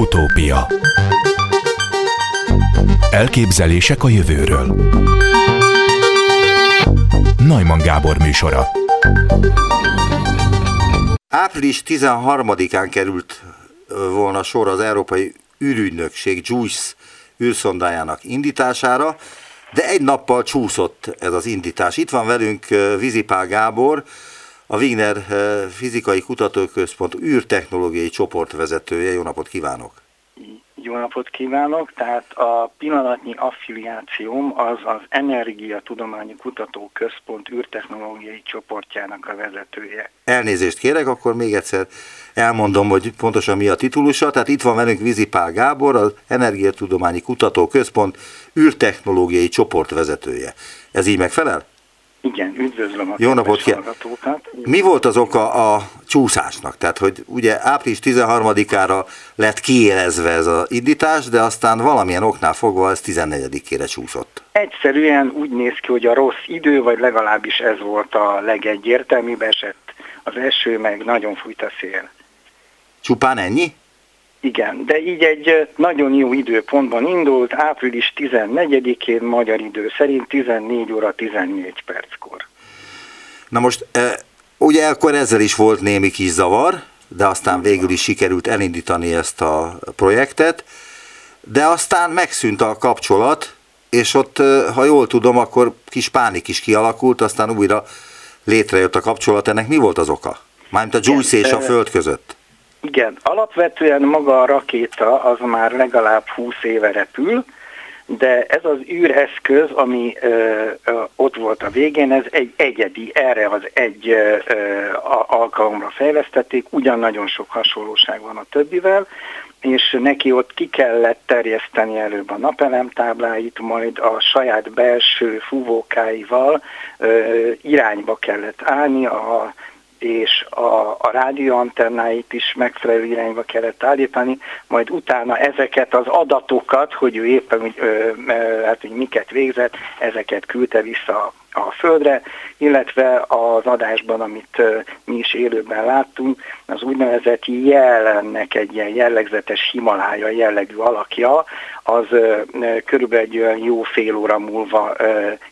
Utópia. Elképzelések a jövőről. Neumann Gábor műsora. Április 13-án került volna sor az Európai Ürügynökség Csősz űrszondájának indítására, de egy nappal csúszott ez az indítás. Itt van velünk Vizi Pál Gábor, a Wigner Fizikai Kutatóközpont űrtechnológiai csoportvezetője. Jó napot kívánok! Jó napot kívánok! Tehát a pillanatnyi affiliációm az az Energia Tudományi Kutatóközpont űrtechnológiai csoportjának a vezetője. Elnézést kérek, akkor még egyszer elmondom, hogy pontosan mi a titulusa. Tehát itt van velünk Vizi Pál Gábor, az Energia Tudományi Kutatóközpont űrtechnológiai csoportvezetője. Ez így megfelel? Igen, üdvözlöm a hallgatókat. Mi volt az oka a csúszásnak? Tehát, hogy ugye április 13-ára lett kiélezve ez az indítás, de aztán valamilyen oknál fogva ez 14-ére csúszott. Egyszerűen úgy néz ki, hogy a rossz idő, vagy legalábbis ez volt a legegyértelműbb, esett az eső, meg nagyon fújt a szél. Csupán ennyi? Igen, de így egy nagyon jó időpontban indult, április 14-én magyar idő szerint 14 óra 14 perckor. Na most, ugye akkor ezzel is volt némi kis zavar, de aztán végül is sikerült elindítani ezt a projektet, de aztán megszűnt a kapcsolat, és ott, ha jól tudom, akkor kis pánik is kialakult, aztán újra létrejött a kapcsolat. Ennek mi volt az oka? Mármint a Juice és a Föld között. Igen, alapvetően maga a rakéta az már legalább 20 éve repül, de ez az űreszköz, ami ott volt a végén, ez egy egyedi, erre az egy alkalomra fejlesztették, ugyan nagyon sok hasonlóság van a többivel, és neki ott ki kellett terjeszteni előbb a napelemtábláit, majd a saját belső fúvókáival irányba kellett állni, és a rádióantennáit is megfelelő irányba kellett állítani, majd utána ezeket az adatokat, hogy ő éppen hogy miket végzett, ezeket küldte vissza a Földre, illetve az adásban, amit mi is élőben láttunk, az úgynevezett jelennek egy ilyen jellegzetes Himalája jellegű alakja, az körülbelül egy olyan jó fél óra múlva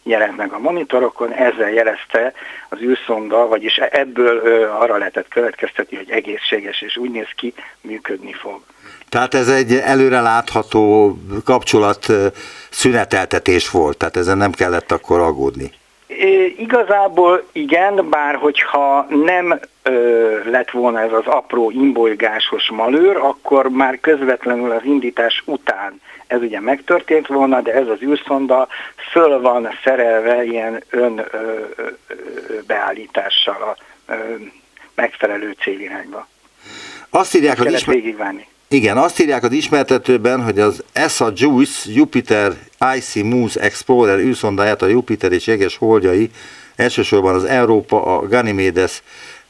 jelent meg a monitorokon, ezzel jelezte az űrszonda, vagyis ebből arra lehetett következtetni, hogy egészséges, és úgy néz ki, működni fog. Tehát ez egy előrelátható kapcsolat szüneteltetés volt, tehát ezen nem kellett akkor aggódni. Igazából igen, bár hogyha nem lett volna ez az apró imbolygásos malőr, akkor már közvetlenül az indítás után ez ugye megtörtént volna, de ez az űrszonda föl van szerelve ilyen önbeállítással a megfelelő célirányba. Azt írják, hogy végigvárni. Igen, azt írják az ismertetőben, hogy az ESA JUICE Jupiter Icy Moon Explorer űrszondáját a Jupiter és jeges holdjai, elsősorban az Európa, a Ganymedes,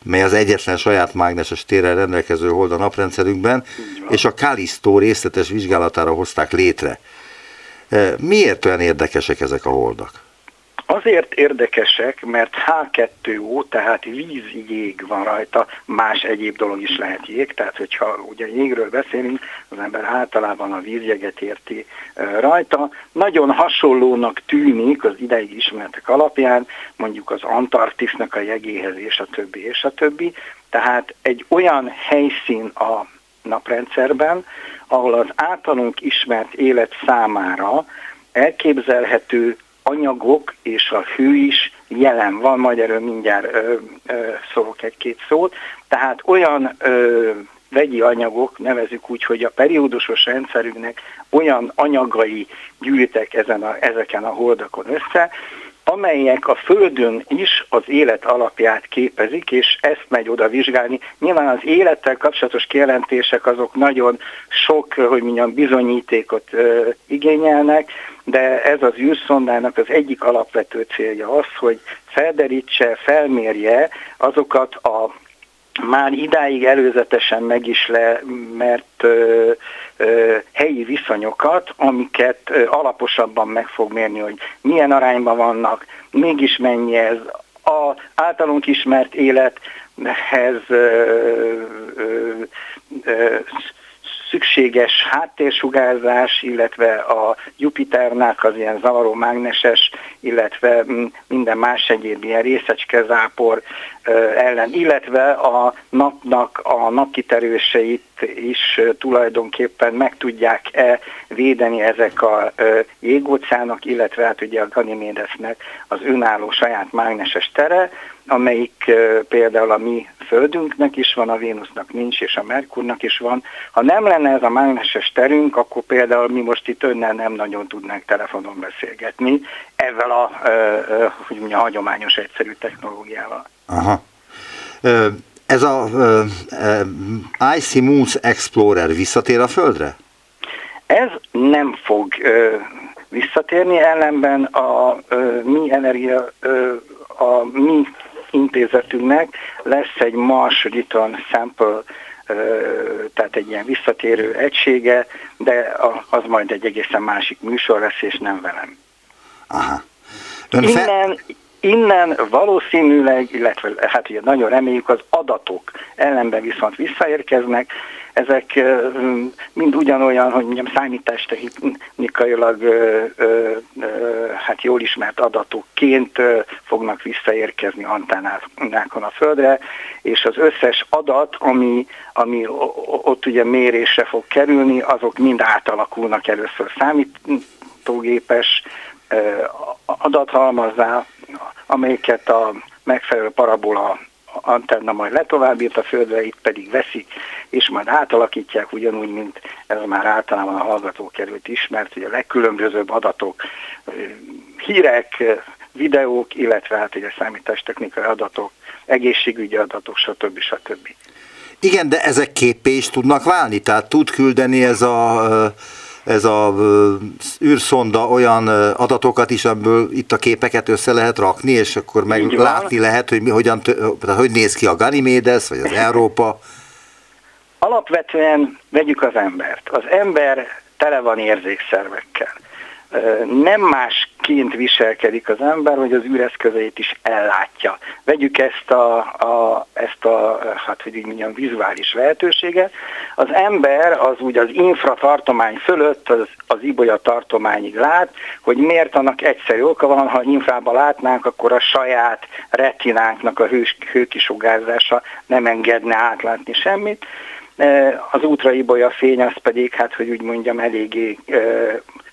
mely az egyetlen saját mágneses térrel rendelkező hold a naprendszerünkben, és a Callisto részletes vizsgálatára hozták létre. Miért olyan érdekesek ezek a holdak? Azért érdekesek, mert H2O, tehát vízjég van rajta, más egyéb dolog is lehet jég, tehát hogyha ugye jégről beszélünk, az ember általában a vízjeget érti rajta. Nagyon hasonlónak tűnik az ideig ismertek alapján, mondjuk az Antarktisznak a jegéhez, és a többi, és a többi. Tehát egy olyan helyszín a naprendszerben, ahol az általunk ismert élet számára elképzelhető anyagok és a hő is jelen van, majd erről mindjárt szólok egy-két szót. Tehát olyan vegyi anyagok, nevezük úgy, hogy a periódusos rendszerünknek olyan anyagai gyűjtek ezeken a holdakon össze, amelyek a Földön is az élet alapját képezik, és ezt megy oda vizsgálni. Nyilván az élettel kapcsolatos kijelentések azok nagyon sok, hogy mondjam, bizonyítékot igényelnek, de ez az űrszondának az egyik alapvető célja az, hogy felderítse, felmérje azokat a már idáig előzetesen helyi viszonyokat, amiket alaposabban meg fog mérni, hogy milyen arányban vannak, mégis mennyi ez az általunk ismert élethez szükséges szükséges háttérsugárzás, illetve a Jupiternek az ilyen zavaró mágneses, illetve minden más egyéb ilyen részecske-zápor ellen, illetve a napnak a napkiterőseit is tulajdonképpen meg tudják-e védeni ezek a jégóceánok, illetve hát ugye a Ganymédesznek az önálló saját mágneses tere, amelyik például a mi Földünknek is van, a Vénusznak nincs, és a Merkurnak is van. Ha nem lenne ez a mágneses terünk, akkor például mi most itt önnel nem nagyon tudnánk telefonon beszélgetni ezzel a hogy mondja, hagyományos egyszerű technológiával. Aha. Ez a Icy Moon Explorer visszatér a Földre? Ez nem fog visszatérni, ellenben a mi energia, a mi intézetünknek lesz egy Mars Return Sample, tehát egy ilyen visszatérő egysége, de az majd egy egészen másik műsor lesz, és nem velem. Aha. Innen valószínűleg, illetve hát ugye nagyon reméljük, az adatok ellenben viszont visszaérkeznek. Ezek mind ugyanolyan, hogy mondjam, számítástechnikailag hát jól ismert adatokként fognak visszaérkezni antennákon a Földre, és az összes adat, ami ott ugye mérésre fog kerülni, azok mind átalakulnak először számítógépes adathalmazzá, amelyiket a megfelelő parabola antenna majd letovábbít a Földre, itt pedig veszik, és majd átalakítják ugyanúgy, mint ez már általában a hallgatókerült ismert, hogy a legkülönbözőbb adatok, hírek, videók, illetve hát ugye számítástechnikai adatok, egészségügyi adatok, stb. Stb. Igen, de ezek képpé is tudnak válni, tehát tud küldeni ez a űrszonda olyan adatokat is, amiből itt a képeket össze lehet rakni, és akkor meg látni lehet, hogy hogy néz ki a Ganymedes, vagy az Európa. Alapvetően vegyük az embert. Az ember tele van érzékszervekkel. Nem másként viselkedik az ember, hogy az űreszközeit is ellátja. Vegyük ezt a hát hogy így mondjam, vizuális lehetőséget. Az ember az úgy az infratartomány fölött az ibolya tartományig lát, hogy miért annak egyszerű oka van, ha infrába látnánk, akkor a saját retinánknak a hőkisugárzása nem engedne átlátni semmit. Az ultraibolya fény az pedig, hát hogy úgy mondjam, eléggé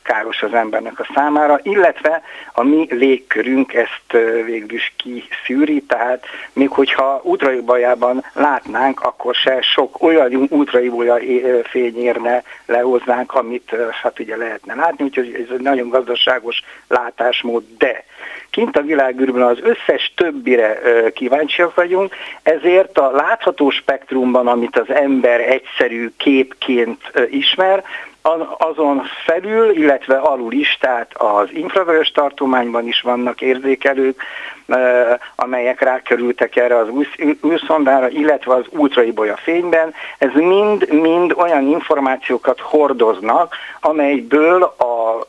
káros az embernek a számára, illetve a mi légkörünk ezt végül is kiszűri, tehát még hogyha ultraibolyában látnánk, akkor se sok olyan ultraibolya fény érne le hozzánk, amit hát ugye lehetne látni, úgyhogy ez egy nagyon gazdaságos látásmód, de kint a világűrben az összes többire kíváncsiak vagyunk, ezért a látható spektrumban, amit az ember egyszerű képként ismer, azon felül, illetve alul is, tehát az infravörös tartományban is vannak érzékelők, amelyek rákerültek erre az űrszondára, illetve az ultraibolya fényben. Ez mind olyan információkat hordoznak, amelyből a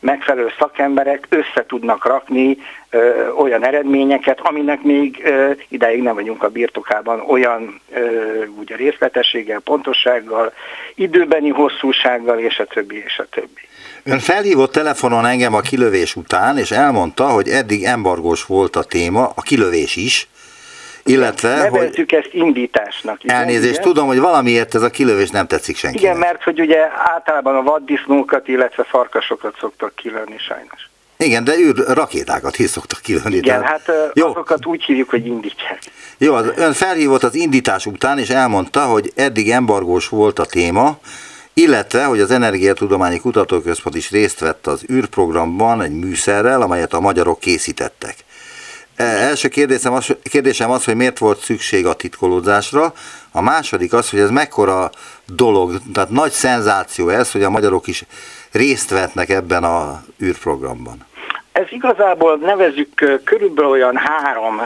megfelelő szakemberek össze tudnak rakni olyan eredményeket, aminek még idáig nem vagyunk a birtokában, olyan ugye részletességgel, pontossággal, időbeni hosszúsággal, és a többi, és a többi. Ön felhívott telefonon engem a kilövés után, és elmondta, hogy eddig embargós volt a téma, a kilövés is, illetve... Nevezzük ezt indításnak. Igen, elnézést, ugye? Tudom, hogy valamiért ez a kilövés nem tetszik senkinek. Igen, mert hogy ugye általában a vaddisznókat, illetve farkasokat szoktak kilőni sajnos. Igen, de rakétákat is szoktak kilőni. Igen, tehát... Jó. Azokat úgy hívjuk, hogy indítják. Jó, az ön felhívott az indítás után, és elmondta, hogy eddig embargós volt a téma, illetve, hogy az Energia Tudományi Kutatóközpont is részt vett az űrprogramban egy műszerrel, amelyet a magyarok készítettek. Első kérdésem az, hogy miért volt szükség a titkolódásra, a második az, hogy ez mekkora dolog, tehát nagy szenzáció ez, hogy a magyarok is részt vetnek ebben a űrprogramban. Ez igazából nevezzük körülbelül olyan három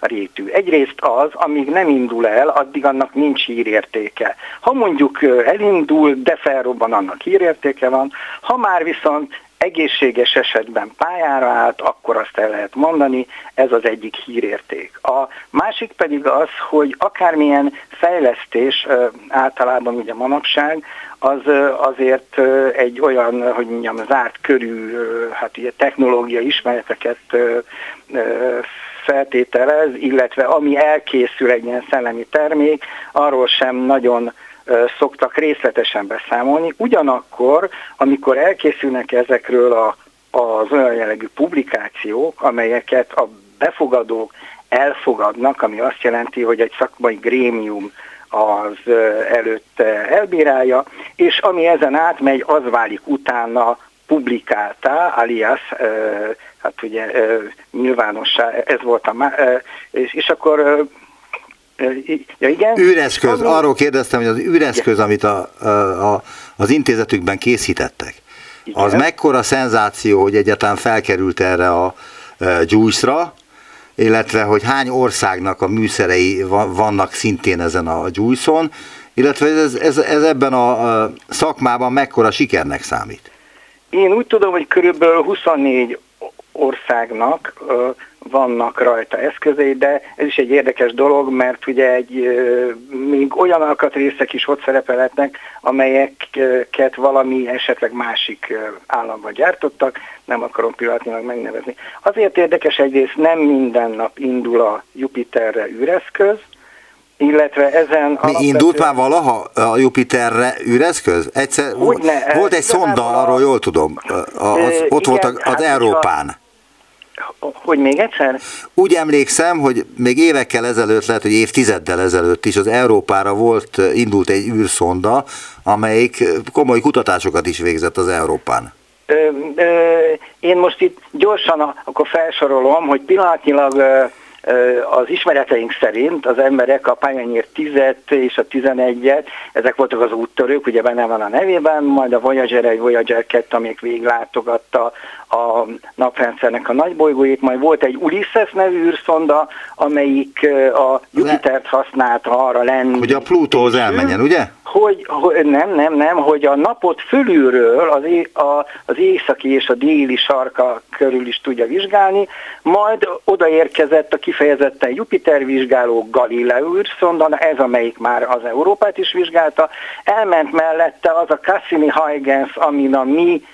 rétű. Egyrészt az, amíg nem indul el, addig annak nincs hírértéke. Ha mondjuk elindul, de felrobban, annak hírértéke van. Ha már viszont egészséges esetben pályára állt, akkor azt el lehet mondani, ez az egyik hírérték. A másik pedig az, hogy akármilyen fejlesztés, általában ugye manapság, az azért egy olyan, hogy mondjam, zárt körű, hát ugye technológia ismereteket feltételez, illetve ami elkészül egy ilyen szellemi termék, arról sem nagyon szoktak részletesen beszámolni. Ugyanakkor, amikor elkészülnek ezekről az olyan jellegű publikációk, amelyeket a befogadók elfogadnak, ami azt jelenti, hogy egy szakmai grémium az előtt elbírálja, és ami ezen átmegy, az válik utána publikáltá, alias, hát ugye nyilvánossá, ez volt a és akkor... Ja, igen. Űreszköz, arról kérdeztem, hogy az űreszköz, amit az intézetükben készítettek, igen, az mekkora szenzáció, hogy egyáltalán felkerült erre a Juice-ra, illetve hogy hány országnak a műszerei vannak szintén ezen a Juice-on, illetve ez ebben a szakmában mekkora sikernek számít? Én úgy tudom, hogy körülbelül 24 országnak vannak rajta eszközei, de ez is egy érdekes dolog, mert ugye még olyan alkatrészek is ott szerepelhetnek, amelyeket valami esetleg másik államban gyártottak, nem akarom pillanatnyilag megnevezni. Azért érdekes, egyrészt nem minden nap indul a Jupiterre űreszköz, illetve ezen alapvetően... Indult már valaha a Jupiterre űreszköz? Egyszer volt egy szonda, arról jól tudom, ott volt az Európán. Hogy még egyszer? Úgy emlékszem, hogy még évekkel ezelőtt, lehet, hogy évtizeddel ezelőtt is az Európára indult egy űrszonda, amelyik komoly kutatásokat is végzett az Európán. Én most itt gyorsan akkor felsorolom, hogy pillanatnyilag az ismereteink szerint az emberek a Pioneer 10-et és a 11-et, ezek voltak az úttörők, ugye benne van a nevében, majd a Voyager 1, Voyager 2, amelyik végiglátogatta a naprendszernek a nagybolygóit, majd volt egy Ulysses nevű űrszonda, amelyik a Jupitert használta arra lenni. Hogy a Plutóhoz elmenjen, ugye? Hogy a napot fölülről az északi és a déli sarka körül is tudja vizsgálni, majd odaérkezett a kifejezetten Jupiter vizsgáló Galileo űrszonda, ez amelyik már az Európát is vizsgálta, elment mellette az a Cassini-Huygens, amin a mi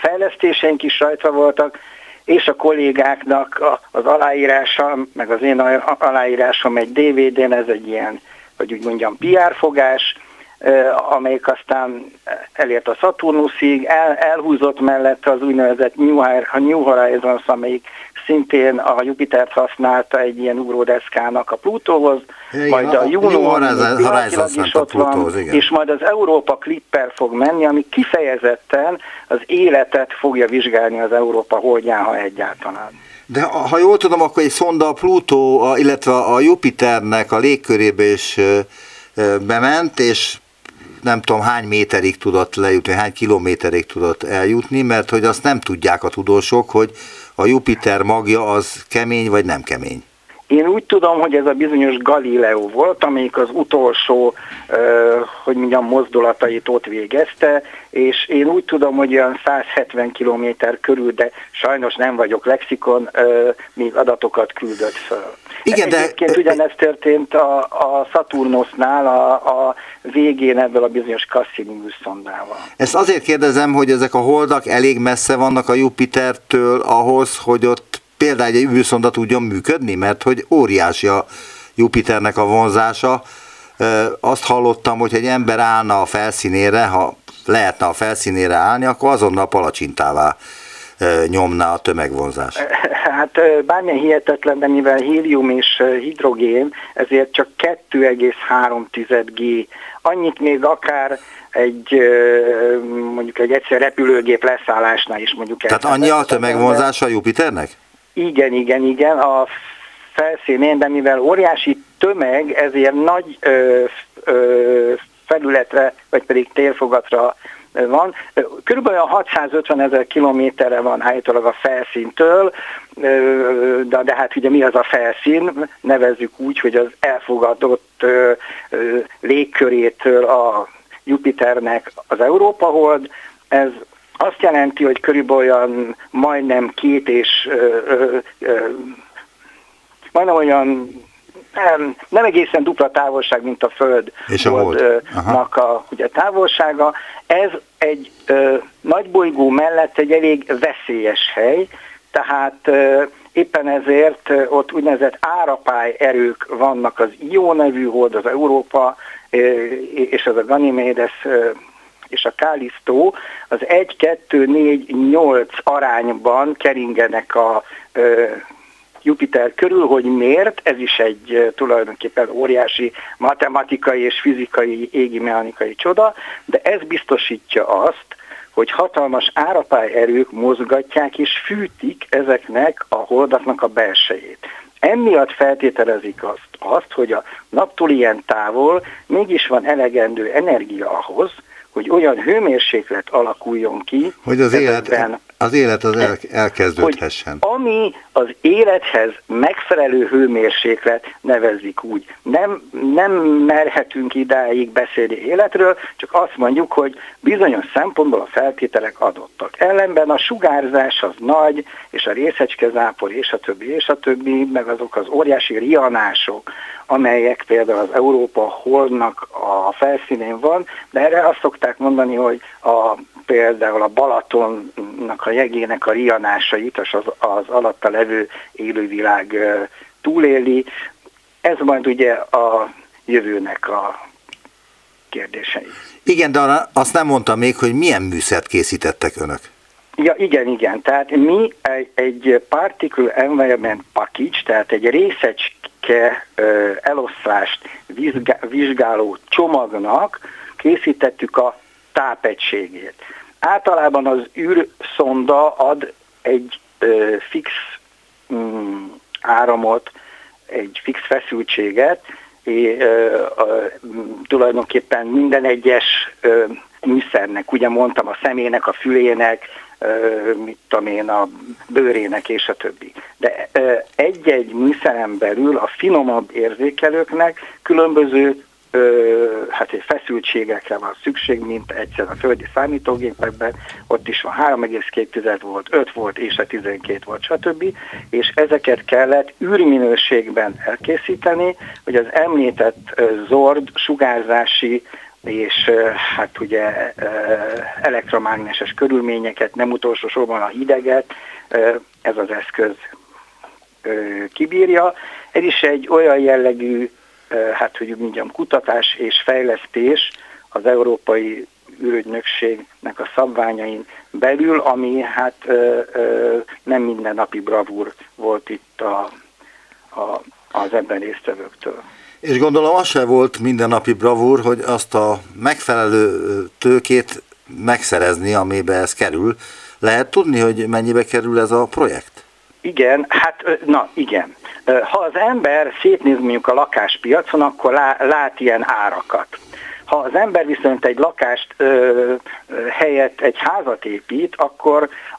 fejlesztéseink is rajta voltak, és a kollégáknak az aláírása, meg az én aláírásom egy DVD-n, ez egy ilyen, hogy úgy mondjam, PR fogás, amelyik aztán elért a Saturnusig, elhúzott mellette az úgynevezett New Horizons, amelyik szintén a Jupitert használta egy ilyen ugródeszkának a Plutóhoz, igen, majd a Juno is ott van, és majd az Európa Clipper fog menni, ami kifejezetten az életet fogja vizsgálni az Európa holdján, ha egyáltalán. De ha jól tudom, akkor egy szonda a Plutó, illetve a Jupiternek a légkörébe is bement, és nem tudom hány méterig tudott lejutni, hány kilométerig tudott eljutni, mert hogy azt nem tudják a tudósok, hogy a Jupiter magja az kemény vagy nem kemény. Én úgy tudom, hogy ez a bizonyos Galileo volt, amelyik az utolsó, mozdulatait ott végezte, és én úgy tudom, hogy olyan 170 kilométer körül, de sajnos nem vagyok lexikon, még adatokat küldött föl. Igen, egyébként ugyanez történt a Saturnusnál, a végén ebből a bizonyos Cassini űrszondával. Ezt azért kérdezem, hogy ezek a holdak elég messze vannak a Jupitertől ahhoz, hogy ott például egy űrszonda tudjon működni, mert hogy óriási a Jupiternek a vonzása. Azt hallottam, hogy egy ember állna a felszínére, ha lehetne a felszínére állni, akkor azonnal palacsintává nyomná a tömegvonzás. Hát bármilyen hihetetlen, de mivel hélium és hidrogén, ezért csak 2,3 G. Annyit még akár egy egyszer repülőgép leszállásnál is mondjuk. Tehát annyi a tömegvonzása a Jupiternek? Igen, a felszínén, de mivel óriási tömeg, ezért nagy felületre, vagy pedig térfogatra van. Körülbelül 650 000 kilométerre van állítólag a felszíntől, de hát ugye mi az a felszín? Nevezzük úgy, hogy az elfogadott légkörétől a Jupiternek az Európa hold, Ez azt jelenti, hogy körülbelül olyan majdnem majdnem olyan nem egészen dupla távolság, mint a Föld holdnak a távolsága. Ez egy nagy bolygó mellett egy elég veszélyes hely, tehát éppen ezért ott úgynevezett árapály erők vannak, az Io nevű hold, az Európa és az a Ganymedes és a Callisto, az 1-2-4-8 arányban keringenek a Jupiter körül. Hogy miért? Ez is egy tulajdonképpen óriási matematikai és fizikai, égi mechanikai csoda, de ez biztosítja azt, hogy hatalmas árapály erők mozgatják és fűtik ezeknek a holdaknak a belsejét. Emiatt feltételezik azt, hogy a naptól ilyen távol mégis van elegendő energia ahhoz, hogy olyan hőmérséklet alakuljon ki, hogy az élet elkezdődhessen. Hogy ami az élethez megfelelő hőmérséklet, nevezzük úgy. Nem merhetünk idáig beszélni életről, csak azt mondjuk, hogy bizonyos szempontból a feltételek adottak. Ellenben a sugárzás az nagy, és a részecskezápor, és a többi, meg azok az óriási rianások, amelyek például az Európa holdnak a felszínén van, de erre azt szokták mondani, hogy például a Balatonnak a jegének a rianásait az alatta levő élővilág túléli. Ez majd ugye a jövőnek a kérdései. Igen, de azt nem mondtam még, hogy milyen műszert készítettek önök. Ja, igen. Tehát mi egy Particle Environment Package, tehát egy részecske eloszlást vizsgáló csomagnak készítettük a tápegységét. Általában az űrszonda ad egy fix áramot, egy fix feszültséget, és tulajdonképpen minden egyes műszernek, ugye mondtam, a szemének, a fülének, mit tudom én, a bőrének és a többi. De egy-egy műszeren belül a finomabb érzékelőknek különböző feszültségekre van szükség, mint egyszer a földi számítógépekben, ott is van 3,2 volt, 5 volt és a 12 volt, stb. És ezeket kellett űrminőségben elkészíteni, hogy az említett zord sugárzási és ugye elektromágneses körülményeket, nem utolsó sorban a hideget ez az eszköz kibírja. Ez is egy olyan jellegű kutatás és fejlesztés az Európai Ürügynökségnek a szabványain belül, ami nem mindennapi bravúr volt itt az ebben résztvevőktől. És gondolom az se volt mindennapi bravúr, hogy azt a megfelelő tőkét megszerezni, amibe ez kerül. Lehet tudni, hogy mennyibe kerül ez a projekt? Igen, igen. Ha az ember szétnéz mondjuk a lakáspiacon, akkor lát ilyen árakat. Ha az ember viszont egy lakást helyett egy házat épít,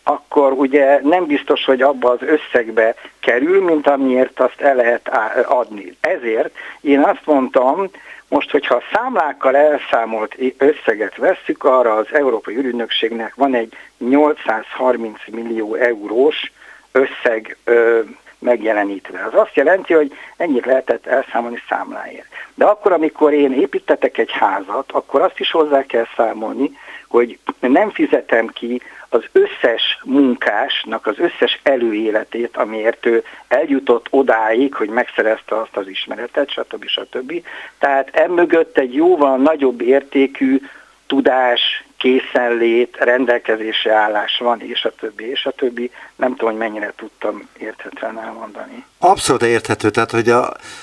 akkor ugye nem biztos, hogy abba az összegbe kerül, mint amiért azt el lehet adni. Ezért én azt mondtam, most, hogyha a számlákkal elszámolt összeget vesszük, arra az Európai Ürügynökségnek van egy 830 millió eurós összeg megjelenítve. Az azt jelenti, hogy ennyit lehetett elszámolni számláért. De akkor, amikor én építetek egy házat, akkor azt is hozzá kell számolni, hogy nem fizetem ki az összes munkásnak az összes előéletét, amiért ő eljutott odáig, hogy megszerezte azt az ismeretet, stb. Tehát emögött egy jóval nagyobb értékű tudás, készenlét, rendelkezésre állás van, és a többi. Nem tudom, hogy mennyire tudtam érthetően elmondani. Abszolút érthető, tehát, hogy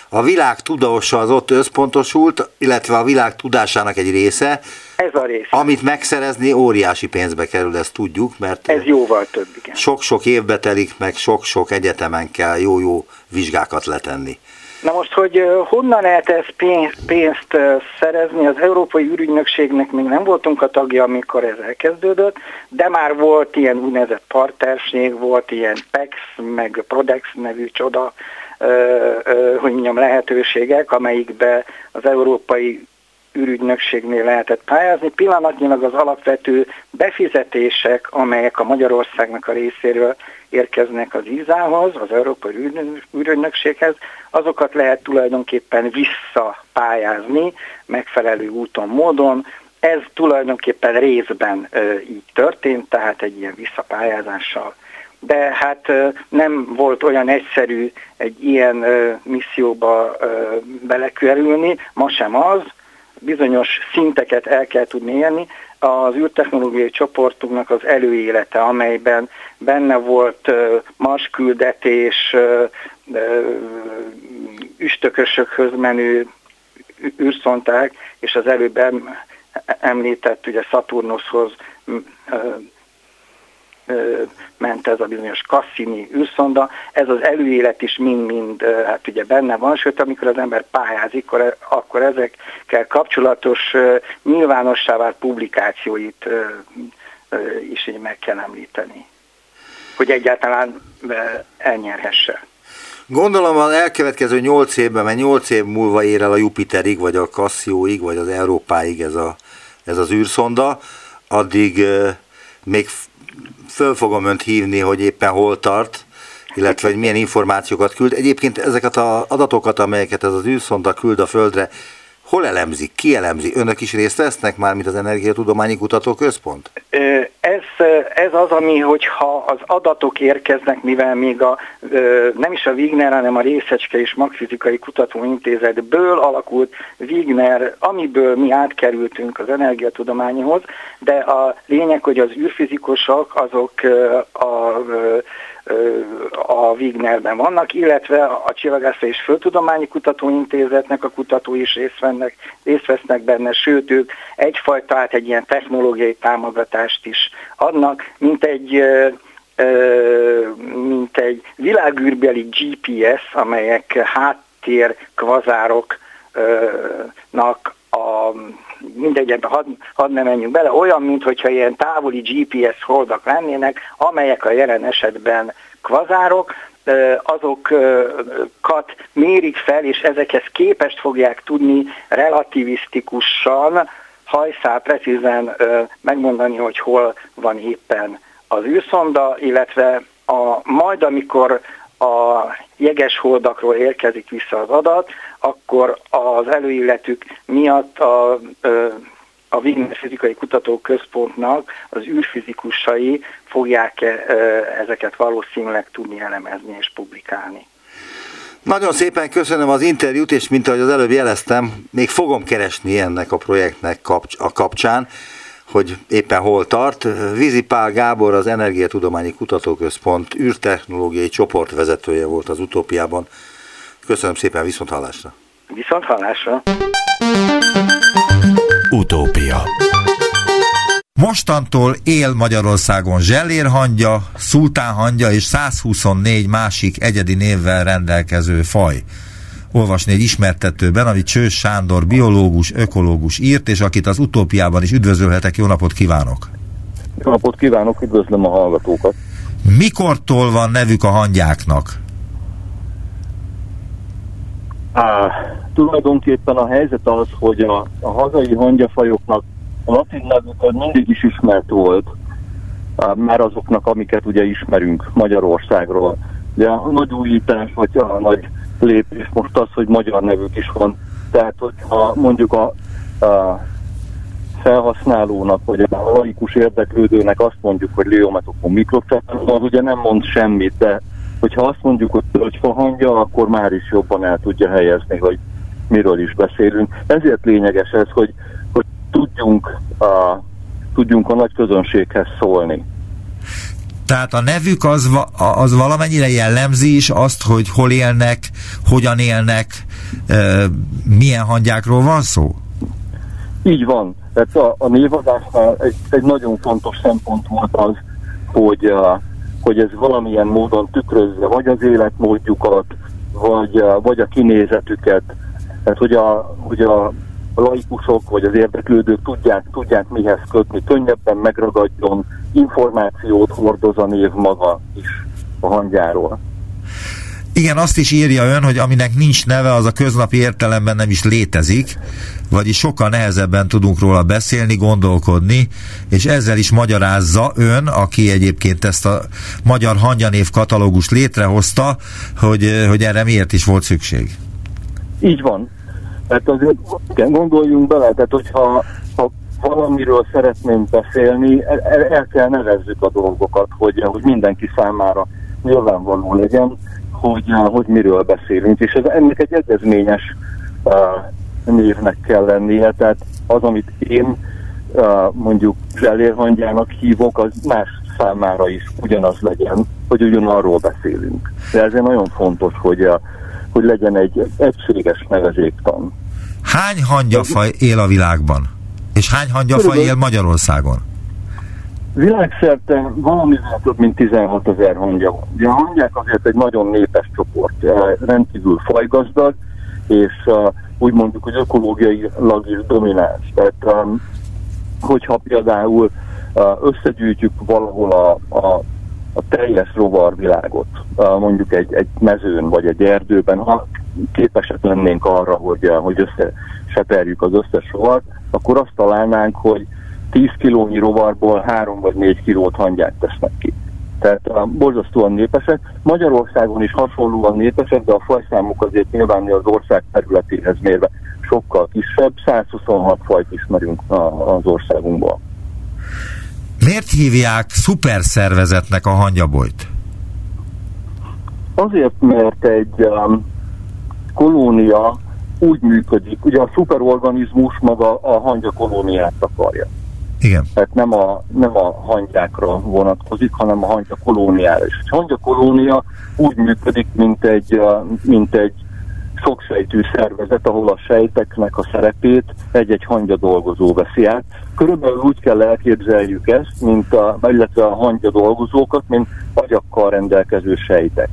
a világ tudása az ott összpontosult, illetve a világ tudásának egy része. Ez a része. Amit megszerezni óriási pénzbe kerül, ezt tudjuk, mert ez jóval több, igen. Sok-sok évbe telik, meg sok-sok egyetemen kell jó-jó vizsgákat letenni. Na most, hogy honnan lehet ezt pénzt szerezni, az Európai Ürügynökségnek még nem voltunk a tagja, amikor ez elkezdődött, de már volt ilyen úgynevezett partnerség, volt ilyen PEX, meg Prodex nevű csoda, lehetőségek, amelyikbe az Európai Ürügynökségnél lehetett pályázni. Pillanatnyilag az alapvető befizetések, amelyek a Magyarországnak a részéről érkeznek az ISA-hoz, az Európai Ürügynökséghez, azokat lehet tulajdonképpen visszapályázni megfelelő úton, módon. Ez tulajdonképpen részben így történt, tehát egy ilyen visszapályázással. De hát nem volt olyan egyszerű egy ilyen misszióba belekerülni, ma sem az, bizonyos szinteket el kell tudni élni. Az űrtechnológiai csoportunknak az előélete, amelyben benne volt Mars küldetés, üstökösökhöz menő űrszondák, és az előbb említett ugye Szaturnuszhoz ment ez a bizonyos Cassini űrszonda, ez az előélet is mind-mind hát ugye benne van, sőt amikor az ember pályázik, akkor ezekkel kapcsolatos nyilvánossá vált publikációit is így meg kell említeni, hogy egyáltalán elnyerhesse. Gondolom az elkövetkező 8 évben, mert 8 év múlva ér el a Jupiterig, vagy a Cassio-ig, vagy az Európáig ez az űrszonda, addig még föl fogom önt hívni, hogy éppen hol tart, illetve hogy milyen információkat küld. Egyébként ezeket az adatokat, amelyeket ez az űrszonda küld a Földre, hol elemzik, ki elemzi? Önök is részt vesznek már, mint az Energia Tudományi Kutatóközpont? Ez az, ami, hogyha az adatok érkeznek, mivel még nem is a Wigner, hanem a Részecske és Magfizikai Kutatóintézetből alakult Wigner, amiből mi átkerültünk az energiatudományhoz, de a lényeg, hogy az űrfizikusok azok a Wignerben vannak, illetve a Csillagászati és Földtudományi Kutatóintézetnek a kutatói is részt vesznek benne, sőt ők egyfajta, hát egy ilyen technológiai támogatást is adnak, mint egy világűrbeli GPS, amelyek háttér kvazároknak mindegy, ebben hadd ne menjünk bele, olyan, mintha ilyen távoli GPS holdak lennének, amelyek a jelen esetben kvazárok, azokat mérik fel, és ezekhez képest fogják tudni relativisztikusan, hajszál precízen megmondani, hogy hol van éppen az űrszonda, illetve majd amikor a jeges holdakról érkezik vissza az adat, akkor az előilletük miatt a Wigner Fizikai Kutatóközpontnak az űrfizikusai fogják ezeket valószínűleg tudni elemezni és publikálni. Nagyon szépen köszönöm az interjút, és mint ahogy az előbb jeleztem, még fogom keresni ennek a projektnek a kapcsán, hogy éppen hol tart. Vizi Pál Gábor, az Energia Tudományi Kutatóközpont űrtechnológiai csoportvezetője volt az Utópiában. Köszönöm szépen, viszonthallásra! Viszonthallásra! Utópia. Mostantól él Magyarországon zsellérhangya, szultánhangya és 124 másik egyedi névvel rendelkező faj. Olvasni egy ismertetőben, amit Csősz Sándor biológus, ökológus írt, és akit az Utópiában is üdvözölhetek. Jó napot kívánok! Jó napot kívánok, üdvözlöm a hallgatókat! Mikortól van nevük a hangyáknak? Tulajdonképpen a helyzet az, hogy a hazai hangyafajoknak a latin nevük az mindig is ismert volt, már azoknak, amiket ugye ismerünk Magyarországról. Ugye a nagy újítás, vagy a nagy lépés most az, hogy magyar nevük is van. Tehát, hogyha mondjuk a felhasználónak, vagy a laikus érdeklődőnek azt mondjuk, hogy Leometopon mikrocephalon, az ugye nem mond semmit, de hogyha azt mondjuk, hogy tölgyfahangya, akkor már is jobban el tudja helyezni, hogy miről is beszélünk. Ezért lényeges ez, hogy tudjunk a nagy közönséghez szólni. Tehát a nevük az valamennyire jellemzi is azt, hogy hol élnek, hogyan élnek, milyen hangyákról van szó? Így van. Tehát a névadásnál egy nagyon fontos szempont volt az, hogy ez valamilyen módon tükrözze vagy az életmódjukat, vagy a kinézetüket. Tehát, hogy a laikusok vagy az érdeklődők tudják mihez kötni, könnyebben megragadjon, információt hordoz a név maga is a hangyáról. Igen, azt is írja ön, hogy aminek nincs neve, az a köznapi értelemben nem is létezik, vagyis sokkal nehezebben tudunk róla beszélni, gondolkodni, és ezzel is magyarázza ön, aki egyébként ezt a magyar hangyanév katalógust létrehozta, hogy erre miért is volt szükség. Így van. Tehát azért gondoljunk bele, tehát hogyha valamiről szeretnénk beszélni, el kell nevezzük a dolgokat, hogy mindenki számára nyilvánvaló legyen, hogy miről beszélünk, és ennek egy egyezményes névnek kell lennie, tehát az, amit én mondjuk zselérhangyának hívok, az más számára is ugyanaz legyen, hogy ugyanarról beszélünk. De ezért nagyon fontos, hogy legyen egy egységes nevezéktan. Hány hangyafaj él a világban? És hány hangyafaj él Magyarországon? Világszerte valamivel több mint 16 000 hangya van. Ugye a hangyák azért egy nagyon népes csoport, rendkívül fajgazdag, és úgy mondjuk, hogy ökológiailag is domináns. Tehát hogyha például összegyűjtjük valahol a teljes rovarvilágot, mondjuk egy mezőn vagy egy erdőben, ha képesek lennénk arra, hogy összeseperjük az összes rovart, akkor azt találnánk, hogy 10 kilónyi rovarból 3 vagy 4 kilót hangyát tesznek ki. Tehát borzasztóan népesek. Magyarországon is hasonlóan népesek, de a fajszámuk azért nyilván az ország területéhez mérve sokkal kisebb. 126 fajt ismerünk az országunkban. Miért hívják szuperszervezetnek a hangyabolyt? Azért, mert egy kolónia úgy működik, ugye a szuperorganizmus maga a hangya kolóniát akarja. Igen. Tehát nem a hangyákra vonatkozik, hanem a hangya kolóniára is. A hangya kolónia úgy működik, mint egy soksejtű szervezet, ahol a sejteknek a szerepét egy-egy hangya dolgozó veszi át. Körülbelül úgy kell elképzeljük ezt, illetve a hangya dolgozókat, mint agyakkal rendelkező sejtek.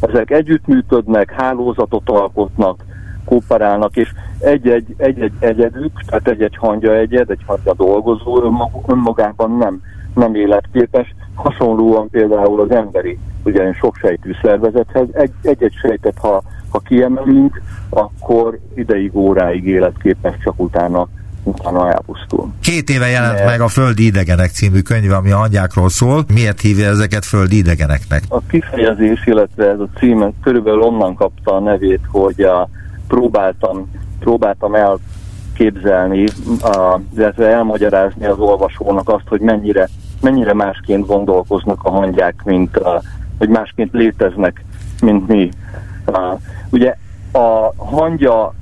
Ezek együttműködnek, hálózatot alkotnak, kooperálnak, és egy-egy egyedük, tehát egy-egy hangya egyed, egy hangya dolgozó önmagában nem életképes, hasonlóan például az emberi, ugyanis soksejtű szervezethez, egy-egy sejtet, ha kiemelünk, akkor ideig, óráig életképes, csak utána elpusztul. 2 éve jelent meg a Földi Idegenek című könyv, ami a hangyákról szól. Miért hívja ezeket Földi Idegeneknek? A kifejezés, illetve ez a cím körülbelül onnan kapta a nevét, hogy próbáltam elképzelni, illetve elmagyarázni az olvasónak azt, hogy mennyire másként gondolkoznak a hangyák, hogy másként léteznek, mint mi. Ugye a hangya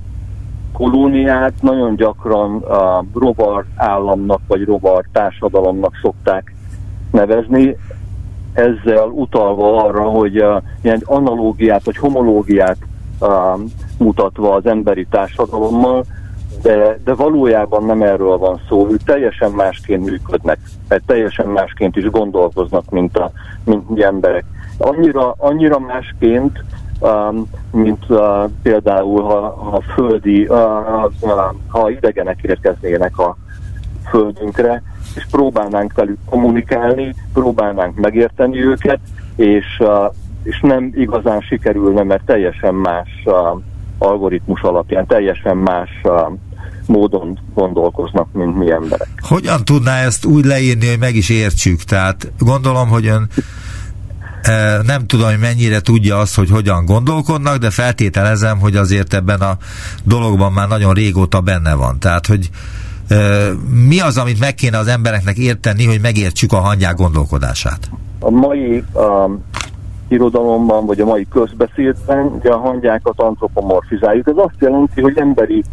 kolóniát nagyon gyakran rovar államnak vagy rovar társadalomnak szokták nevezni, ezzel utalva arra, hogy ilyen analógiát vagy homológiát mutatva az emberi társadalommal, de valójában nem erről van szó, ők teljesen másként működnek, mert teljesen másként is gondolkoznak, mint mi emberek. Annyira másként, mint például, ha idegenek érkeznének a földünkre, és próbálnánk velük kommunikálni, próbálnánk megérteni őket, és nem igazán sikerülne, mert teljesen más algoritmus alapján, teljesen más módon gondolkoznak, mint mi emberek. Hogyan tudná ezt úgy leírni, hogy meg is értsük? Tehát gondolom, hogy ön nem tudom, hogy mennyire tudja azt, hogy hogyan gondolkodnak, de feltételezem, hogy azért ebben a dologban már nagyon régóta benne van. Tehát, hogy mi az, amit meg kéne az embereknek érteni, hogy megértsük a hangyák gondolkodását? A mai irodalomban, vagy a mai közbeszédben ugye a hangyákat antropomorfizáljuk. Ez azt jelenti, hogy emberi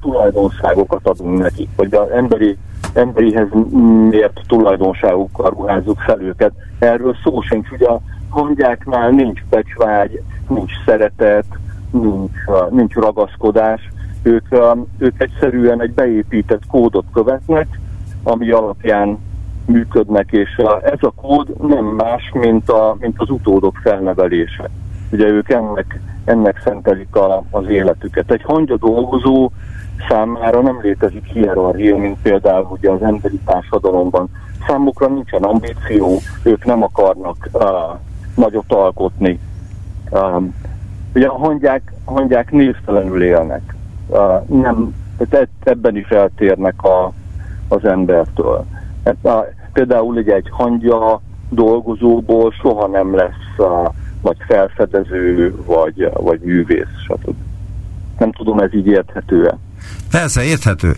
tulajdonságokat adunk nekik, vagy az emberihez mért tulajdonságokkal ruházzuk fel őket. Erről szó sincs, ugye a hangyáknál nincs becsvágy, nincs szeretet, nincs ragaszkodás. Ők egyszerűen egy beépített kódot követnek, ami alapján működnek, és ez a kód nem más, mint az utódok felnevelése. Ugye ők ennek szentelik az életüket. Egy hangya dolgozó számára nem létezik hierarchia, mint például ugye az emberi társadalomban. Számukra nincsen ambíció, ők nem akarnak nagyot alkotni. Ugye a hangyák névtelenül élnek. Nem, tehát ebben is eltérnek az embertől. Például ugye egy hangya dolgozóból soha nem lesz vagy felfedező, vagy művész, stb. Nem tudom, ez így érthető-e? Persze, érthető.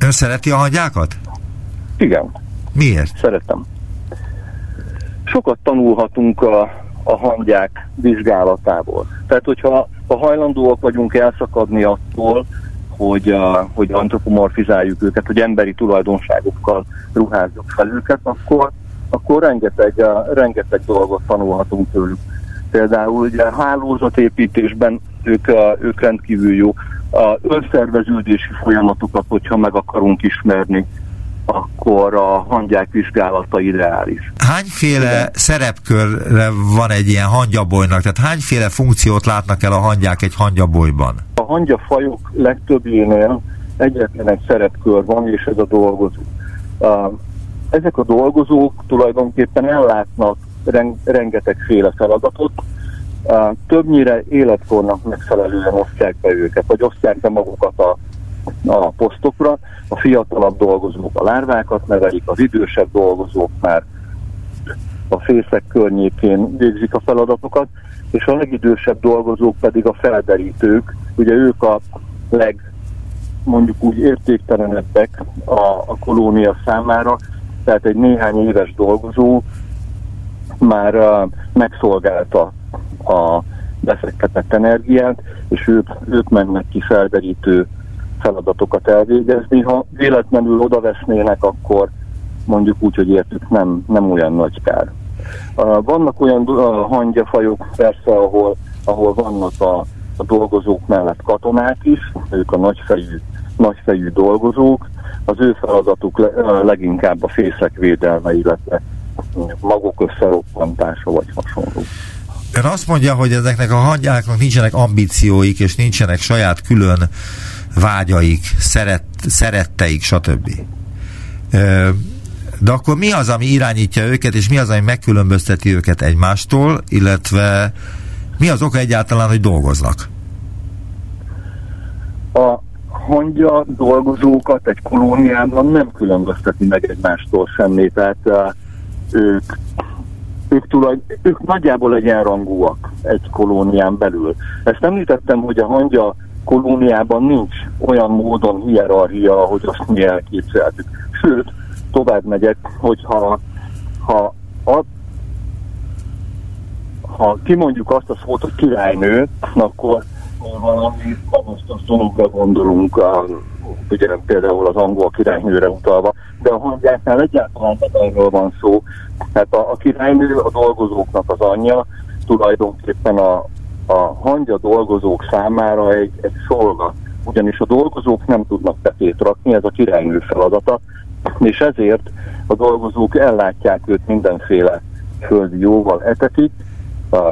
Ön szereti a hangyákat? Igen. Miért? Szeretem. Sokat tanulhatunk a hangyák vizsgálatából. Tehát, hogyha hajlandóak vagyunk elszakadni attól, hogy antropomorfizáljuk őket, hogy emberi tulajdonságokkal ruházzuk fel őket, akkor rengeteg dolgot tanulhatunk tőlük. Például ugye a hálózatépítésben ők rendkívül jók. A önszerveződési folyamatokat, hogyha meg akarunk ismerni, akkor a hangyák vizsgálata ideális. Hányféle szerepkörre van egy ilyen hangyabolynak? Tehát hányféle funkciót látnak el a hangyák egy hangyabolyban? A hangyafajok legtöbbjénél egyetlen egy szerepkör van, és ez a dolgozó. Ezek a dolgozók tulajdonképpen ellátnak rengetegféle feladatot, többnyire életkornak megfelelően osztják be őket, vagy osztják be magukat a posztokra. A fiatalabb dolgozók a lárvákat nevelik, az idősebb dolgozók már a fészek környékén végzik a feladatokat, és a legidősebb dolgozók pedig a felderítők, ugye ők a mondjuk úgy értéktelenebbek a kolónia számára, tehát egy néhány éves dolgozó már megszolgálta a befektetett energiát, és ők mennek ki felderítő feladatokat elvégezni. Ha véletlenül odavesznének, akkor mondjuk úgy, hogy értük, nem olyan nagy kár. Vannak olyan hangyafajok persze, ahol vannak a dolgozók mellett katonák is, ők a nagyfejű dolgozók, az ő feladatuk leginkább a fészek védelme, illetve magok összeroppantása vagy hasonló. Ön azt mondja, hogy ezeknek a hangyáknak nincsenek ambícióik, és nincsenek saját külön vágyaik, szeretteik, stb. De akkor mi az, ami irányítja őket, és mi az, ami megkülönbözteti őket egymástól, illetve mi az oka egyáltalán, hogy dolgoznak? A hangya dolgozókat egy kolóniában nem különbözteti meg egymástól semmi, tehát ők nagyjából egyenrangúak egy kolónián belül. Ezt említettem, hogy a hangya kolóniában nincs olyan módon hierarchia, ahogy azt mi elképzeltük. Sőt, tovább megyek, hogy ha kimondjuk azt a szót, hogy királynő, akkor valami magasztos dologra gondolunk, ugye például az angol királynőre utalva, de a hangyáknál egyáltalán arról van szó. Tehát a királynő a dolgozóknak az anyja, tulajdonképpen a hangya dolgozók számára egy szolga, ugyanis a dolgozók nem tudnak pepét rakni, ez a királynő feladata, és ezért a dolgozók ellátják őt mindenféle földi jóval, etetik,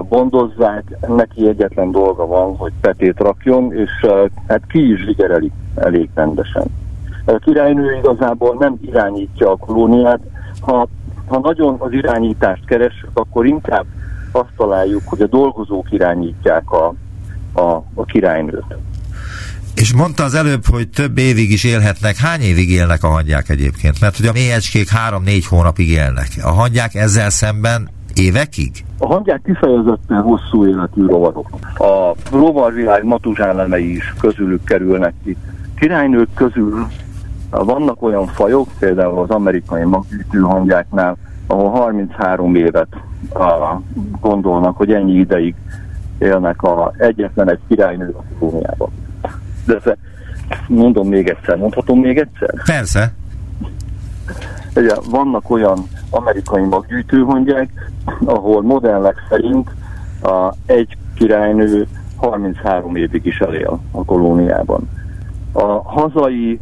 gondozzák, neki egyetlen dolga van, hogy petét rakjon, és hát ki is zsigerelik elég rendesen. A királynő igazából nem irányítja a kolóniát, ha nagyon az irányítást keressük, akkor inkább azt találjuk, hogy a dolgozók irányítják a királynőt. És mondta az előbb, hogy több évig is élhetnek. Hány évig élnek a hangyák egyébként? Mert ugye a méhecskék 3-4 hónapig élnek. A hangyák ezzel szemben évekig? A hangyák kifejezetten hosszú életű rovarok. A rovarvilág matuzsálemei is közülük kerülnek ki. Királynők közül vannak olyan fajok, például az amerikai maggyűjtő hangyáknál, ahol 33 évet gondolnak, hogy ennyi ideig élnek egyetlen egy királynő a kolóniában. De ezt mondom még egyszer, mondhatom még egyszer? Persze. Ugye, vannak olyan amerikai maggyűjtőhangyák, ahol modellek szerint egy királynő 33 évig is elél a kolóniában. A hazai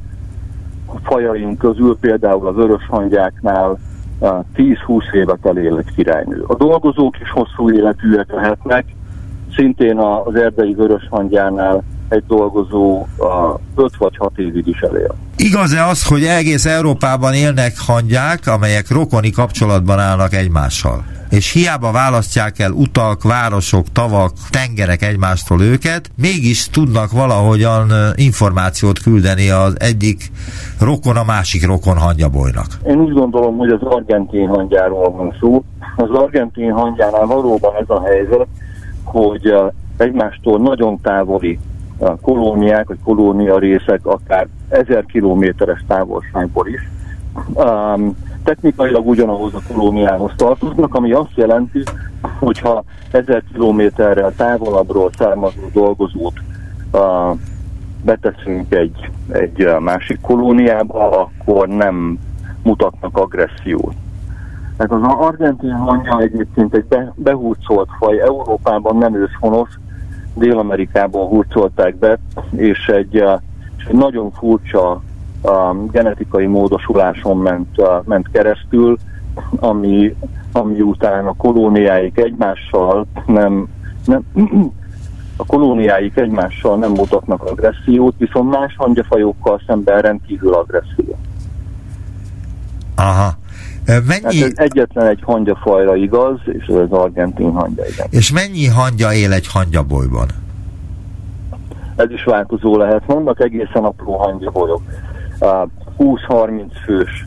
fajaink közül például az vörös hangyáknál 10-20 évet elél egy királynő. A dolgozók is hosszú életűek lehetnek, szintén az erdei vörös hangyánál egy dolgozó 5 vagy 6 évig is elél. Igaz-e az, hogy egész Európában élnek hangyák, amelyek rokoni kapcsolatban állnak egymással? és hiába választják el utak, városok, tavak, tengerek egymástól őket, mégis tudnak valahogyan információt küldeni az egyik rokon a másik rokon hangyabolynak. Én úgy gondolom, hogy az argentin hangjáról van szó. Az argentin hangyánál valóban ez a helyzet, hogy egymástól nagyon távoli kolóniák, vagy kolóniarészek akár 1000 kilométeres távolságból is technikailag ugyanahoz a kolóniához tartoznak, ami azt jelenti, hogyha 1000 kilométerrel távolabbról származó dolgozót beteszünk egy másik kolóniába, akkor nem mutatnak agressziót. Tehát az argentin hangya egyébként egy behurcolt faj, Európában nem őshonos, Dél-Amerikában hurcolták be, és egy nagyon furcsa genetikai módosuláson ment keresztül, ami után a kolóniáik egymással nem mutatnak agressziót, viszont más hangyafajokkal szemben rendkívül agresszió. Aha. Mennyi... Hát egyetlen egy hangyafajra igaz, és ez az argentin hangya. Igen. És mennyi hangya él egy hangyabolyban? Ez is változó lehet. Vannak egészen apró hangyabolyok. 20-30 fős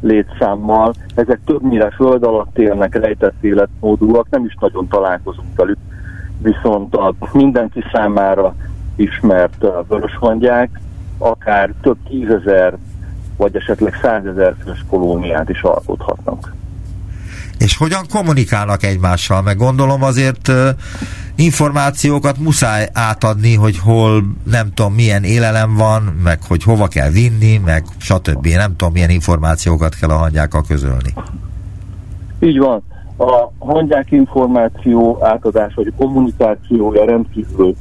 létszámmal. Ezek többnyire föld alatt élnek, rejtett életmódúak, nem is nagyon találkozunk velük. Viszont a mindenki számára ismert vörös hangyák akár több 10 000 vagy esetleg 100 000 fős kolóniát is alkothatnak. És hogyan kommunikálnak egymással? Meg gondolom azért információkat muszáj átadni, hogy hol nem tudom milyen élelem van, meg hogy hova kell vinni, meg stb. Nem tudom milyen információkat kell a hangyákkal közölni. Így van. A hangyák információ átadás vagy kommunikációja rendkívül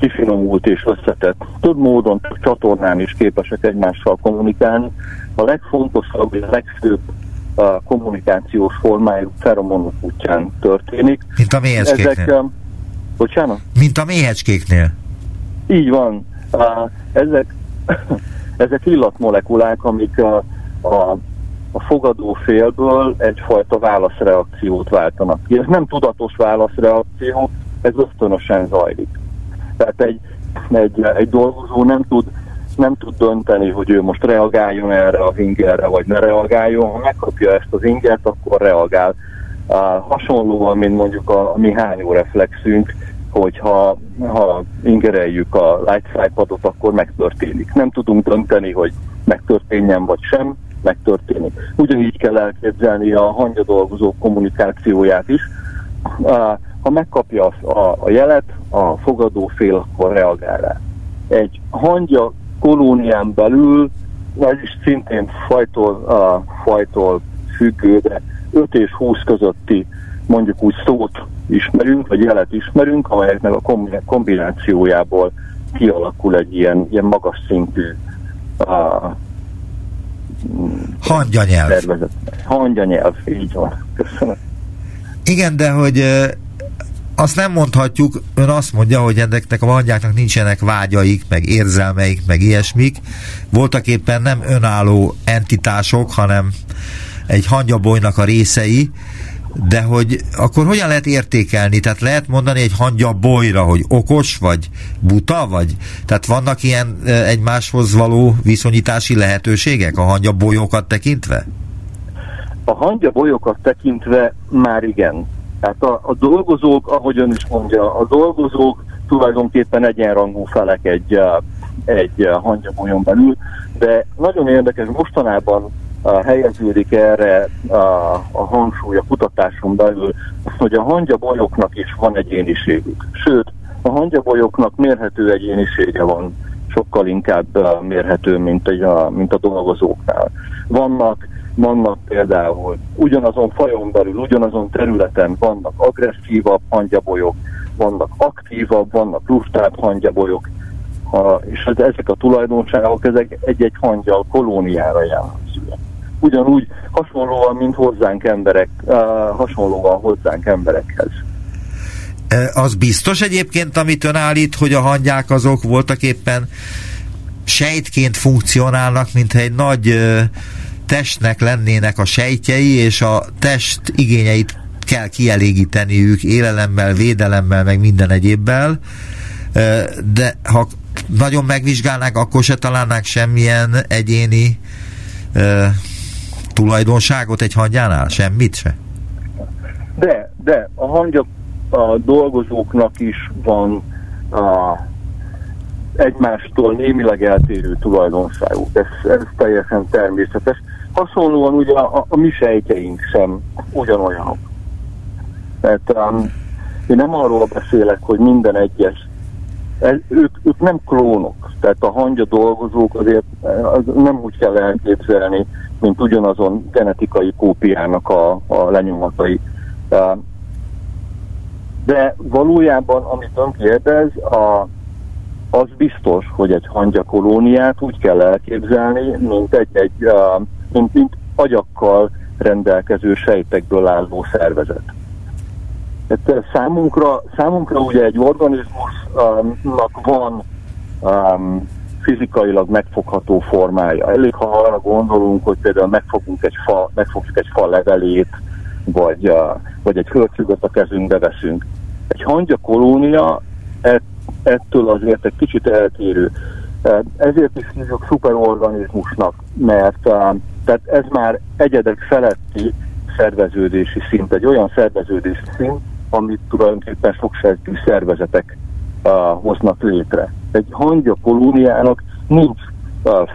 kifinomult és összetett. Több módon, több csatornán is képesek egymással kommunikálni. A legfontosabb, a legfőbb kommunikációs formájuk feromonok útján történik. Mint a méhecskéknél. Bocsánat? Mint a méhecskéknél. Így van. Ezek illatmolekulák, amik a fogadó félből egyfajta válaszreakciót váltanak ki. Ez nem tudatos válaszreakció, ez ösztönösen zajlik. Tehát egy dolgozó nem tud dönteni, hogy ő most reagáljon erre az ingerre, vagy ne reagáljon. Ha megkapja ezt az ingert, akkor reagál. Hasonlóan, mint mondjuk a mi hányó reflexünk, hogyha ingereljük a lightstrike-padot, akkor megtörténik. Nem tudunk dönteni, hogy megtörténjen vagy sem, megtörténik. Ugyanígy kell elképzelni a hangyadolgozó kommunikációját is. Ha megkapja a jelet, a fogadófél akkor reagál rá. Egy hangya kolónián belül, vagyis szintén fajtól függő, de 5 és 20 közötti mondjuk úgy szót ismerünk, vagy jelet ismerünk, amelyeknek a kombinációjából kialakul egy ilyen magas szintű hangyanyelv. Tervezet. Hangyanyelv, így van. Köszönöm. Igen, de hogy azt nem mondhatjuk, ön azt mondja, hogy ennek a hangyáknak nincsenek vágyaik, meg érzelmeik, meg ilyesmik. Voltak éppen nem önálló entitások, hanem egy hangyabolynak a részei, de hogy akkor hogyan lehet értékelni? Tehát lehet mondani egy hangyabolyra, hogy okos, vagy buta, vagy? Tehát vannak ilyen egymáshoz való viszonyítási lehetőségek a hangyabolyokat tekintve? A hangyabolyokat tekintve már igen. Tehát a dolgozók, ahogy ön is mondja, a dolgozók tulajdonképpen egyenrangú felek egy hangyabolyon belül, de nagyon érdekes, mostanában helyeződik erre a hangsúly a kutatáson belül, hogy a hangyabolyoknak is van egyéniségük. Sőt, a hangyabolyoknak mérhető egyénisége van, sokkal inkább mérhető, mint a dolgozóknál. Vannak például ugyanazon fajon belül, ugyanazon területen vannak agresszívabb hangyabolyok, vannak aktívabb, vannak lustább hangyabolyok, és ezek a tulajdonságok ezek egy-egy hangya kolóniára jellemzően. Ugyanúgy hasonlóan, mint hozzánk emberek, hasonlóan hozzánk emberekhez. Az biztos egyébként, amit ön állít, hogy a hangyák azok voltak éppen sejtként funkcionálnak, mintha egy nagy testnek lennének a sejtjei, és a test igényeit kell kielégíteniük élelemmel, védelemmel, meg minden egyébbel, de ha nagyon megvizsgálnák, akkor se találnák semmilyen egyéni tulajdonságot egy hangyánál? Semmit se? De a hangya a dolgozóknak is van egymástól némileg eltérő tulajdonságuk. Ez teljesen természetes. Hasonlóan ugye a mi sejtjeink sem ugyanolyanok. Tehát én nem arról beszélek, hogy minden egyes. Ők nem klónok. Tehát a hangya dolgozók azért az nem úgy kell elképzelni, mint ugyanazon genetikai kópiának a lenyomatai. De valójában, amit ön kérdez, az biztos, hogy egy hangyakolóniát úgy kell elképzelni, mint mint agyakkal rendelkező sejtekből álló szervezet. Tehát számunkra ugye egy organizmusnak van fizikailag megfogható formája. Elég, ha arra gondolunk, hogy például megfogjuk egy fa levelét, vagy egy hörcsüget a kezünkbe veszünk. Egy hangyakolónia ettől azért egy kicsit eltérő. Ezért is hívjuk szuperorganizmusnak, mert tehát ez már egyedek feletti szerveződési szint, egy olyan szerveződési szint, amit tulajdonképpen soksejtű szervezetek hoznak létre. Egy hangyakolóniának nincs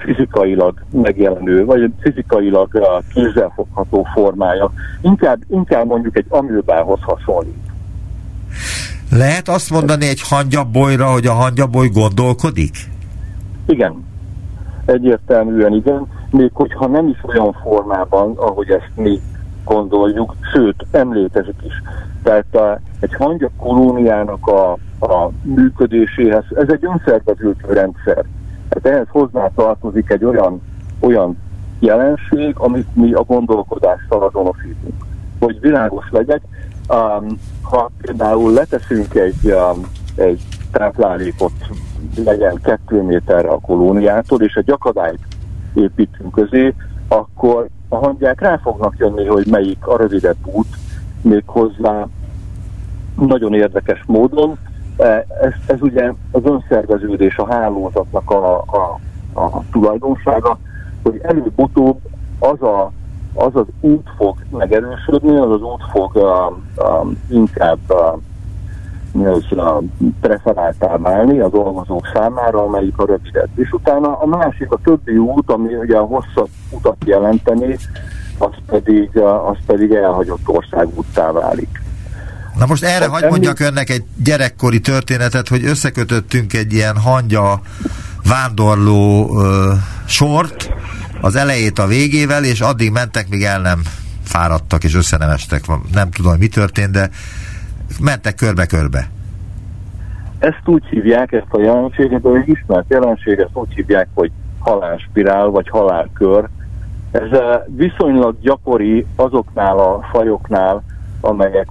fizikailag megjelenő, vagy fizikailag kézzelfogható formája. Inkább mondjuk egy amőbához hasonlít. Lehet azt mondani egy hangyabolyra, hogy a hangyaboly gondolkodik? Igen. Egyértelműen igen. Még hogyha nem is olyan formában, ahogy ezt mi gondoljuk, sőt, emlékezik is. Tehát egy hangyakolóniának a működéséhez, ez egy önszerveződő rendszer. Tehát ehhez hozzátartozik egy olyan jelenség, amit mi a gondolkodással azonosítunk. Hogy világos legyek, ha például leteszünk egy táplálékot, legyen 2 méterre a kolóniától, és egy akadályt építünk közé, akkor a hangyák rá fognak jönni, hogy melyik a rövidebb út, méghozzá nagyon érdekes módon. Ez ugye az önszerveződés, a hálózatnak a tulajdonsága, hogy előbb-utóbb az út fog megerősödni, az út fog inkább preferáltá válni az dolgozók számára, amelyik a rövidebb. És utána a másik, a többi út, ami ugye a hosszabb utat jelenteni, az pedig elhagyott országúttá válik. Na most erre hadd mondjak önnek egy gyerekkori történetet, hogy összekötöttünk egy ilyen hangya vándorló sort, az elejét a végével, és addig mentek, míg el nem fáradtak, és összenemestek. Nem tudom, mi történt, de mentek körbe-körbe. Ezt úgy hívják, ezt a jelenséget, vagy ismert jelenség, ezt úgy hívják, hogy halálspirál, vagy halálkör. Ez viszonylag gyakori azoknál a fajoknál, amelyek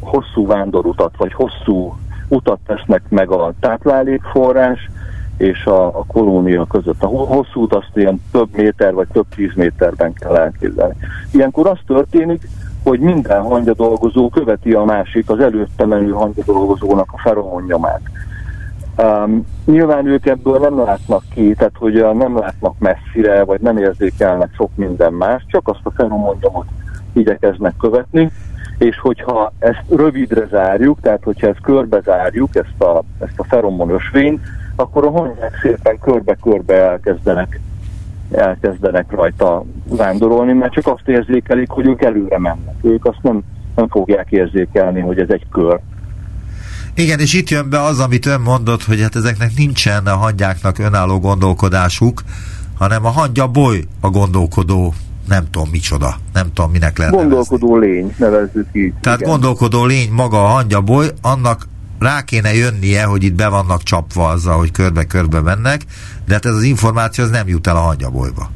hosszú vándorutat, vagy hosszú utat tesznek meg a táplálékforrás és a kolónia között. A hosszú utat azt ilyen több méter, vagy több 10 méterben kell elképzelni. Ilyenkor az történik, hogy minden hangyadolgozó követi a másik, az előtte menő hangyadolgozónak a feromonnyomát. Nyilván ők ebből nem látnak ki, tehát hogy nem látnak messzire, vagy nem érzékelnek sok minden más, csak azt a feromonnyomot igyekeznek követni, és hogyha ezt rövidre zárjuk, tehát hogyha ezt körbe zárjuk, ezt a feromon ösvényt, akkor a hangyák szépen körbe-körbe elkezdenek rajta vándorolni, mert csak azt érzékelik, hogy ők előre mennek. Ők azt nem fogják érzékelni, hogy ez egy kör. Igen, és itt jön be az, amit ön mondott, hogy hát ezeknek nincsen a hangyáknak önálló gondolkodásuk, hanem a hangyaboly a gondolkodó, nem tudom micsoda, nem tudom minek lehet gondolkodó nevezni. Lény, nevezzük így. Tehát igen. Gondolkodó lény maga a hangyaboly, annak rá kéne jönnie, hogy itt be vannak csapva azzal, hogy körbe-körbe mennek, de hát ez az információ az nem jut el a hangyabolyba.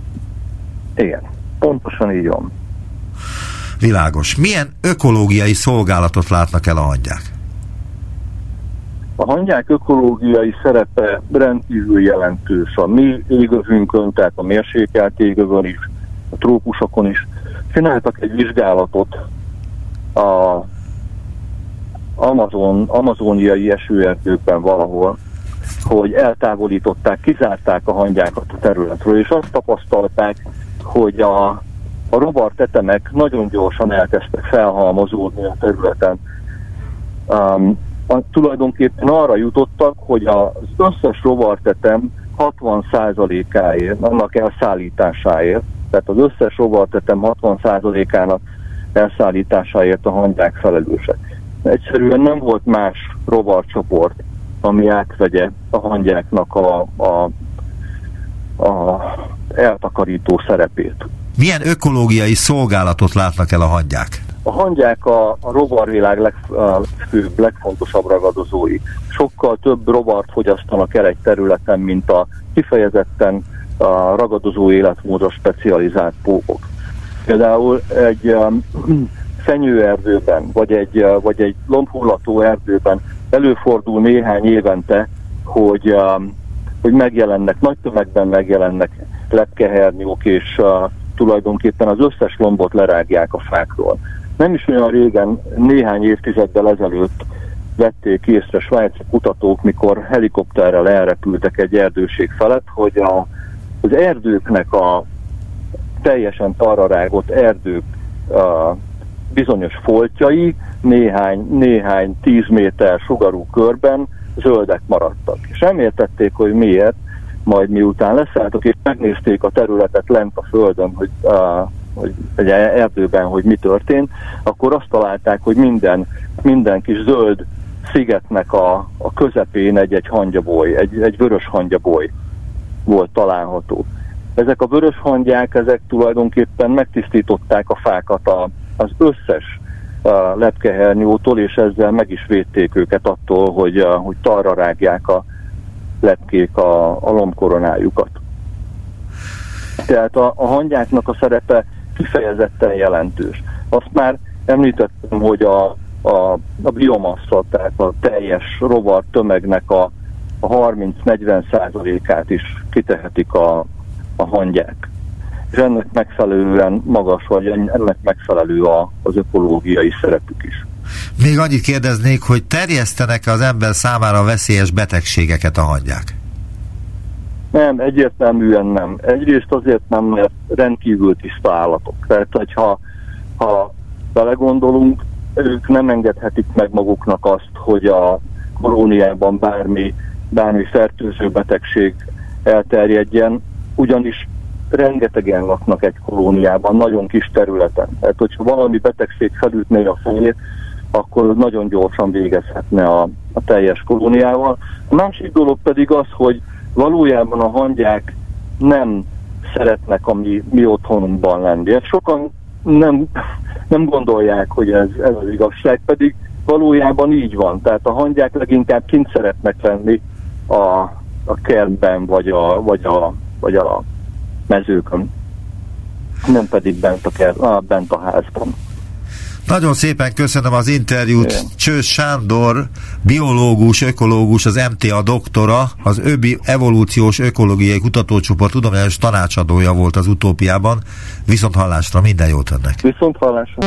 Igen, pontosan így van. Világos. Milyen ökológiai szolgálatot látnak el a hangyák? A hangyák ökológiai szerepe rendkívül jelentős. A mi égövünkön, tehát a mérsékelt égövön is, a trópusokon is csináltak egy vizsgálatot a amazoniai esőerdőkben valahol, hogy eltávolították, kizárták a hangyákat a területről, és azt tapasztalták, hogy a rovar tetemek nagyon gyorsan elkezdtek felhalmozódni a területen. Tulajdonképpen arra jutottak, hogy az összes rovartetem 60%-áért, annak elszállításáért, tehát az összes rovartetem 60%-ának elszállításáért a hangyák felelősek. Egyszerűen nem volt más rovarcsoport, ami átvegye a hangyáknak a eltakarító szerepét. Milyen ökológiai szolgálatot látnak el a hangyák? A hangyák a rovarvilág legfőbb, legfontosabb ragadozói. Sokkal több rovart fogyasztanak el egy területen, mint a kifejezetten a ragadozó életmódra specializált pókok. Például egy fenyőerdőben, vagy egy lombhullató erdőben előfordul néhány évente, hogy megjelennek, nagy tömegben megjelennek lepkehernyók, és tulajdonképpen az összes lombot lerágják a fákról. Nem is olyan régen, néhány évtizeddel ezelőtt vették észre svájci kutatók, mikor helikopterrel elrepültek egy erdőség felett, hogy az erdőknek a teljesen tarra rágott erdők bizonyos foltjai néhány 10 méter sugarú körben zöldek maradtak. És reméltették, hogy miért, majd miután leszálltak és megnézték a területet lent a földön, hogy egy erdőben, hogy mi történt, akkor azt találták, hogy minden kis zöld szigetnek a közepén egy hangyaboly, egy vörös hangyaboly volt található. Ezek a vörös hangyák, ezek tulajdonképpen megtisztították a fákat az összes lepkehernyótól, és ezzel meg is védték őket attól, hogy talra rágják a lepkék a lombkoronájukat. Tehát a hangyáknak a szerepe kifejezetten jelentős. Azt már említettem, hogy a biomassa, tehát a teljes rovar tömegnek a 30-40%-át is kitehetik a hangyák. És ennek megfelelően magas, vagy ennek megfelelő az ökológiai szerepük is. Még annyit kérdeznék, hogy terjesztenek az ember számára veszélyes betegségeket a hangyák? Nem, egyértelműen nem. Egyrészt azért nem, mert rendkívül tiszta állatok. Tehát, ha belegondolunk, ők nem engedhetik meg maguknak azt, hogy a kolóniában bármi fertőző betegség elterjedjen, ugyanis rengetegen laknak egy kolóniában, nagyon kis területen. Tehát, hogyha valami betegség felütné a fejét, akkor nagyon gyorsan végezhetne a teljes kolóniával. A másik dolog pedig az, hogy valójában a hangyák nem szeretnek a mi otthonunkban lenni. Sokan nem gondolják, hogy ez az igazság, pedig valójában így van. Tehát a hangyák leginkább kint szeretnek lenni a kertben, vagy a mezőkön, nem pedig bent a házban. Nagyon szépen köszönöm az interjút. Igen. Csősz Sándor, biológus, ökológus, az MTA doktora, az ÖBI Evolúciós Ökológiai Kutatócsoport tudományos tanácsadója volt az Utópiában. Viszont hallásra, minden jót önnek. Viszont hallásra.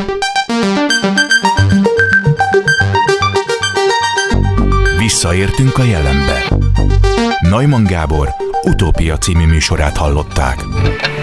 Visszaértünk a jelenbe. Neumann Gábor Utópia című műsorát hallották.